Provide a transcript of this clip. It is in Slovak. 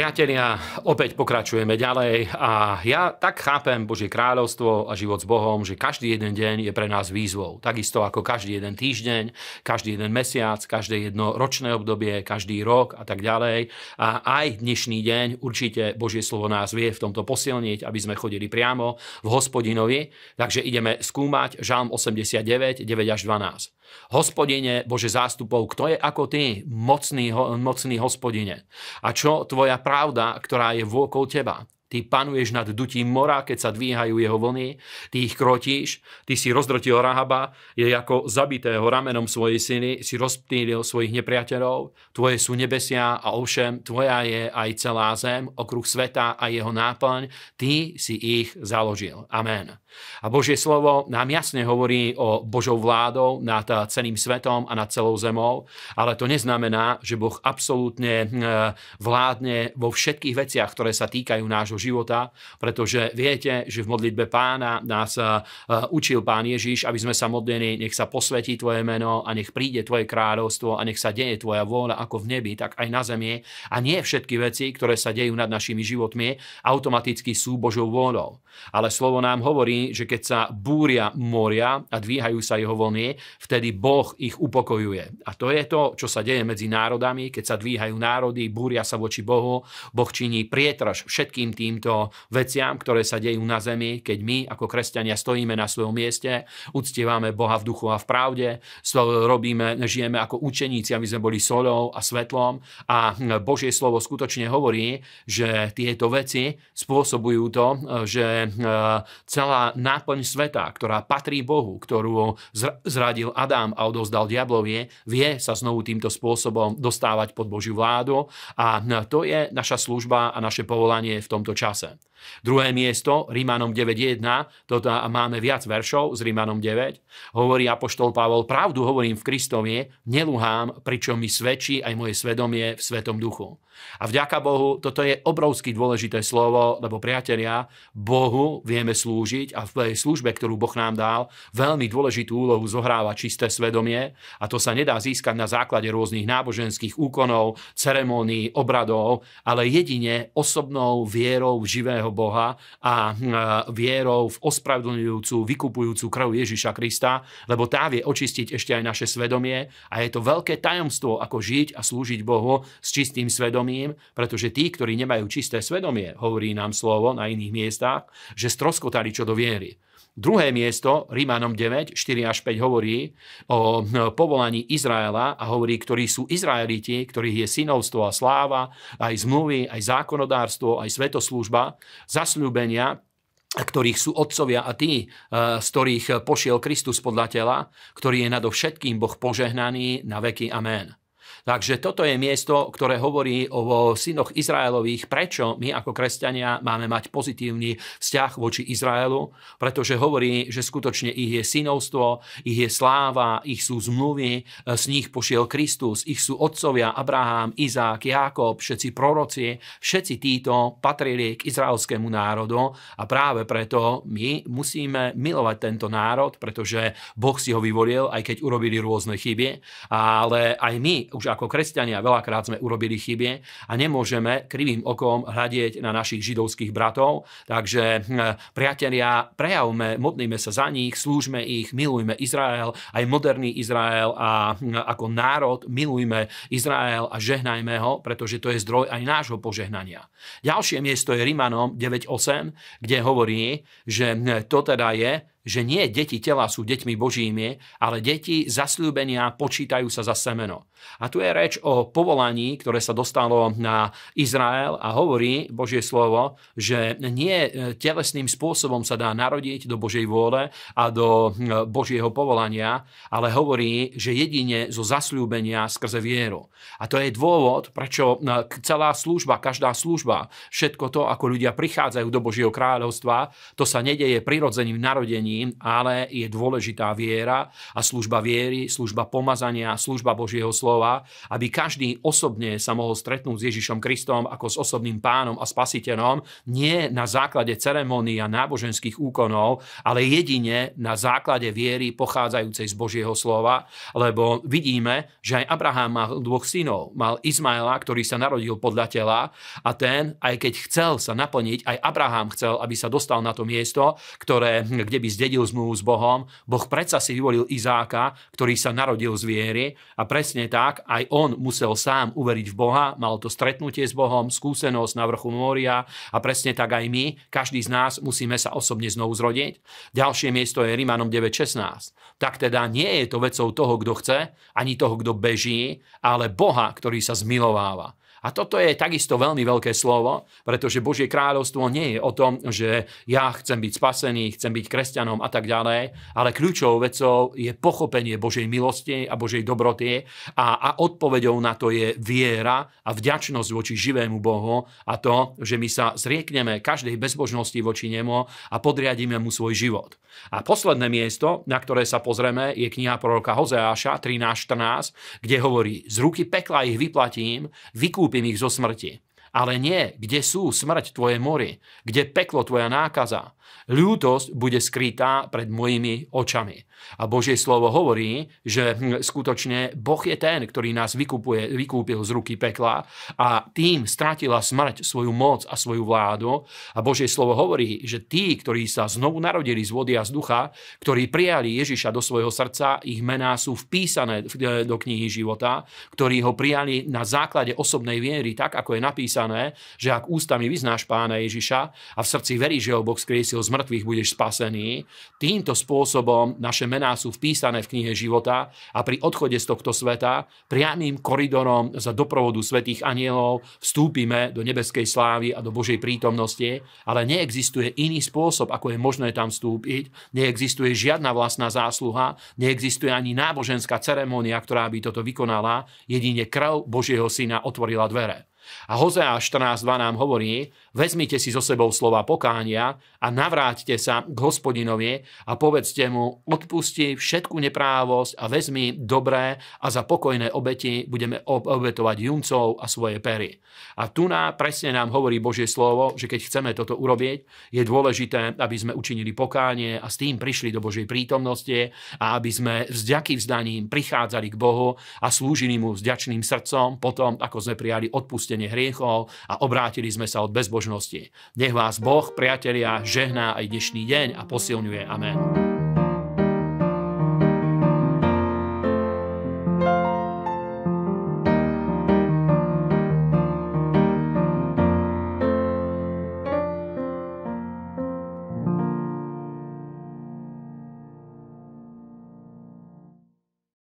Priatelia, opäť pokračujeme ďalej a ja tak chápem Božie kráľovstvo a život s Bohom, že každý jeden deň je pre nás výzvou. Takisto ako každý jeden týždeň, každý jeden mesiac, každé jedno ročné obdobie, každý rok a tak ďalej. A aj dnešný deň určite Božie slovo nás vie v tomto posilniť, aby sme chodili priamo v Hospodinovi. Takže ideme skúmať Žalm 89, 9 až 12. Hospodine, Bože zástupov, kto je ako ty, mocný Hospodine? A čo tvoja pravda, ktorá je vôkol teba? Ty panuješ nad dutím mora, keď sa dvíhajú jeho vlny, ty ich krotíš, ty si rozdrotil Rahaba, je ako zabitého ramenom svojej syny, si rozptýlil svojich nepriateľov, tvoje sú nebesia a ovšem tvoja je aj celá zem, okruh sveta a jeho náplň, ty si ich založil. Amen. A Božie slovo nám jasne hovorí o Božou vládou nad celým svetom a nad celou zemou, ale to neznamená, že Boh absolútne vládne vo všetkých veciach, ktoré sa týkajú nášho života, pretože viete, že v modlitbe Pána nás učil Pán Ježiš, aby sme sa modlili, nech sa posvetí tvoje meno a nech príde tvoje kráľovstvo a nech sa deje tvoja vôľa ako v nebi, tak aj na zemi. A nie všetky veci, ktoré sa dejú nad našimi životmi, automaticky sú Božou vôľou. Ale slovo nám hovorí, že keď sa búria moria a dvíhajú sa jeho vlny, vtedy Boh ich upokojuje. A to je to, čo sa deje medzi národami, keď sa dvíhajú národy, búria sa voči Bohu, Boh činí prietraž všetkým týmto veciam, ktoré sa dejú na zemi, keď my ako kresťania stojíme na svojom mieste, uctievame Boha v duchu a v pravde, žijeme ako učeníci, aby sme boli solou a svetlom a Božie slovo skutočne hovorí, že tieto veci spôsobujú to, že celá náplň sveta, ktorá patrí Bohu, ktorú zradil Adam a odozdal diablovi, vie sa znovu týmto spôsobom dostávať pod Božiu vládu a to je naša služba a naše povolanie v tomto čase. Druhé miesto, Rímanom 9.1, toto máme viac veršov z Rímanom 9, hovorí apoštol Pavol, pravdu hovorím v Kristovi, neluhám, pričom mi svedčí aj moje svedomie v Svetom duchu. A vďaka Bohu, toto je obrovsky dôležité slovo, lebo priatelia, Bohu vieme slúžiť a v tej službe, ktorú Boh nám dal, veľmi dôležitú úlohu zohráva čisté svedomie a to sa nedá získať na základe rôznych náboženských úkonov, ceremónií, obradov, ale jedine osobnou vierou v živého Boha a vierou v ospravedlňujúcu, vykupujúcu krv Ježiša Krista, lebo tá vie očistiť ešte aj naše svedomie a je to veľké tajomstvo, ako žiť a slúžiť Bohu s čistým svedomím, pretože tí, ktorí nemajú čisté svedomie, hovorí nám slovo na iných miestach, že stroskotali čo do viery. Druhé miesto, Rímanom 9, 4 až 5 hovorí o povolaní Izraela a hovorí, ktorí sú Izraeliti, ktorých je synovstvo a sláva, aj zmluvy, aj zákonodárstvo, aj svetoslúžba, zasľúbenia, ktorých sú otcovia a tí, z ktorých pošiel Kristus podľa tela, ktorý je nadovšetkým Boh požehnaný na veky. Amen. Takže toto je miesto, ktoré hovorí o synoch Izraelových, prečo my ako kresťania máme mať pozitívny vzťah voči Izraelu, pretože hovorí, že skutočne ich je synovstvo, ich je sláva, ich sú zmluvy, z nich pošiel Kristus, ich sú otcovia Abraham, Izák, Jákob, všetci proroci, všetci títo patrili k izraelskému národu a práve preto my musíme milovať tento národ, pretože Boh si ho vyvolil, aj keď urobili rôzne chyby, ale aj my už ako kresťania veľakrát sme urobili chyby a nemôžeme krivým okom hľadieť na našich židovských bratov. Takže priatelia, prejavme, modlíme sa za nich, slúžme ich, milujme Izrael, aj moderný Izrael a ako národ milujme Izrael a žehnajme ho, pretože to je zdroj aj nášho požehnania. Ďalšie miesto je Rimanom 9.8, kde hovorí, že to teda je, že nie deti tela sú deťmi Božími, ale deti zasľúbenia počítajú sa za semeno. A tu je reč o povolaní, ktoré sa dostalo na Izrael a hovorí Božie slovo, že nie telesným spôsobom sa dá narodiť do Božej vôle a do Božieho povolania, ale hovorí, že jedine zo zasľúbenia skrze vieru. A to je dôvod, prečo celá služba, každá služba, všetko to, ako ľudia prichádzajú do Božieho kráľovstva, to sa nedeje prirodzeným narodením, požehnaním, ale je dôležitá viera a služba viery, služba pomazania, služba Božieho slova, aby každý osobne sa mohol stretnúť s Ježišom Kristom ako s osobným pánom a spasiteľom, nie na základe ceremónií a náboženských úkonov, ale jedine na základe viery pochádzajúcej z Božieho slova, lebo vidíme, že aj Abraham mal dvoch synov. Mal Izmaela, ktorý sa narodil podľa tela, a ten, aj keď chcel sa naplniť, aj Abraham chcel, aby sa dostal na to miesto, kde by zdedil zmluvu s Bohom. Boh predsa si vyvolil Izáka, ktorý sa narodil z viery, a presne tak aj on musel sám uveriť v Boha, mal to stretnutie s Bohom, skúsenosť na vrchu Mória, a presne tak aj my, každý z nás, musíme sa osobne znovu zrodiť. Ďalšie miesto je Rimanom 9.16. Tak teda nie je to vecou toho, kto chce, ani toho, kto beží, ale Boha, ktorý sa zmilováva. A toto je takisto veľmi veľké slovo, pretože Božie kráľovstvo nie je o tom, že ja chcem byť spasený, chcem byť kresťanom a tak ďalej, ale kľúčovou vecou je pochopenie Božej milosti a Božej dobroty, a odpoveďou na to je viera a vďačnosť voči živému Bohu, a to, že my sa zriekneme každej bezbožnosti voči nemu a podriadíme mu svoj život. A posledné miesto, na ktoré sa pozrieme, je kniha proroka Hozeáša 13.14, kde hovorí: z ruky pekla ich vyplatím, vykúpim ich zo smrti. Ale nie, kde sú smrť tvoje mori, kde peklo tvoja nákaza. Ľútosť bude skrytá pred mojimi očami. A Božie slovo hovorí, že skutočne Boh je ten, ktorý nás vykúpil z ruky pekla, a tým stratila smrť svoju moc a svoju vládu. A Božie slovo hovorí, že tí, ktorí sa znovu narodili z vody a z ducha, ktorí prijali Ježiša do svojho srdca, ich mená sú vpísané do knihy života, ktorí ho prijali na základe osobnej viery, tak ako je napísané, že ak ústami vyznáš Pána Ježiša a v srdci veríš, že ho Boh skriesil z mŕtvych, budeš spasený. Týmto spôsobom naše mená sú vpísané v knihe života, a pri odchode z tohto sveta priamým koridorom za doprovodu svätých anielov vstúpime do nebeskej slávy a do Božej prítomnosti, ale neexistuje iný spôsob, ako je možné tam vstúpiť. Neexistuje žiadna vlastná zásluha, neexistuje ani náboženská ceremónia, ktorá by toto vykonala. Jedine krv Božieho syna otvorila dvere. A Hozeáš 14.2 nám hovorí: vezmite si so sebou slova pokánia a navráťte sa k Hospodinovi a povedzte mu: odpusti všetku neprávosť a vezmi dobré, a za pokojné obeti budeme obetovať juncov a svoje pery. A tu presne nám hovorí Božie slovo, že keď chceme toto urobiť, je dôležité, aby sme učinili pokánie a s tým prišli do Božej prítomnosti, a aby sme vďaky vzdaním prichádzali k Bohu a slúžili mu vďačným srdcom potom, ako sme prijali odpustenie hriechov a obrátili sme sa od bezbožnosti. Nech vás Boh, priatelia, žehná aj dnešný deň a posilňuje. Amen.